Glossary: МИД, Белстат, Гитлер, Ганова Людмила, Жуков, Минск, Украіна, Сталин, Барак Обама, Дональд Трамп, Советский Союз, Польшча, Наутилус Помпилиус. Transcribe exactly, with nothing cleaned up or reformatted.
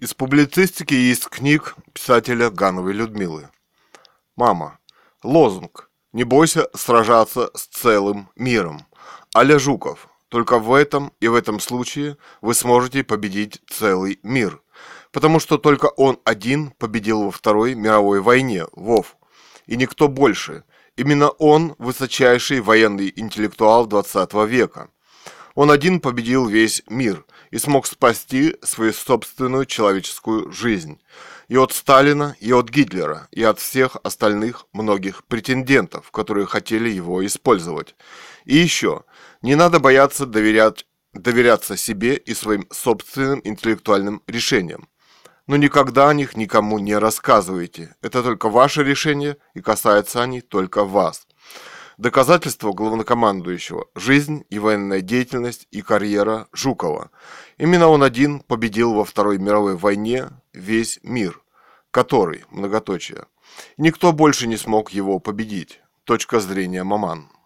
Из публицистики есть книг писателя Гановой Людмилы. «Мама». Лозунг «Не бойся сражаться с целым миром» а-ля Жуков. Только в этом и в этом случае вы сможете победить целый мир. Потому что только он один победил во Второй мировой войне, Вов. И никто больше. Именно он высочайший военный интеллектуал двадцатого века. Он один победил весь мир и смог спасти свою собственную человеческую жизнь. И от Сталина, и от Гитлера, и от всех остальных многих претендентов, которые хотели его использовать. И еще, не надо бояться доверять, доверяться себе и своим собственным интеллектуальным решениям. Но никогда о них никому не рассказывайте. Это только ваше решение, и касаются они только вас. Доказательство главнокомандующего – жизнь и военная деятельность и карьера Жукова. Именно он один победил во Второй мировой войне весь мир, который, многоточие, никто больше не смог его победить. Точка зрения Маман.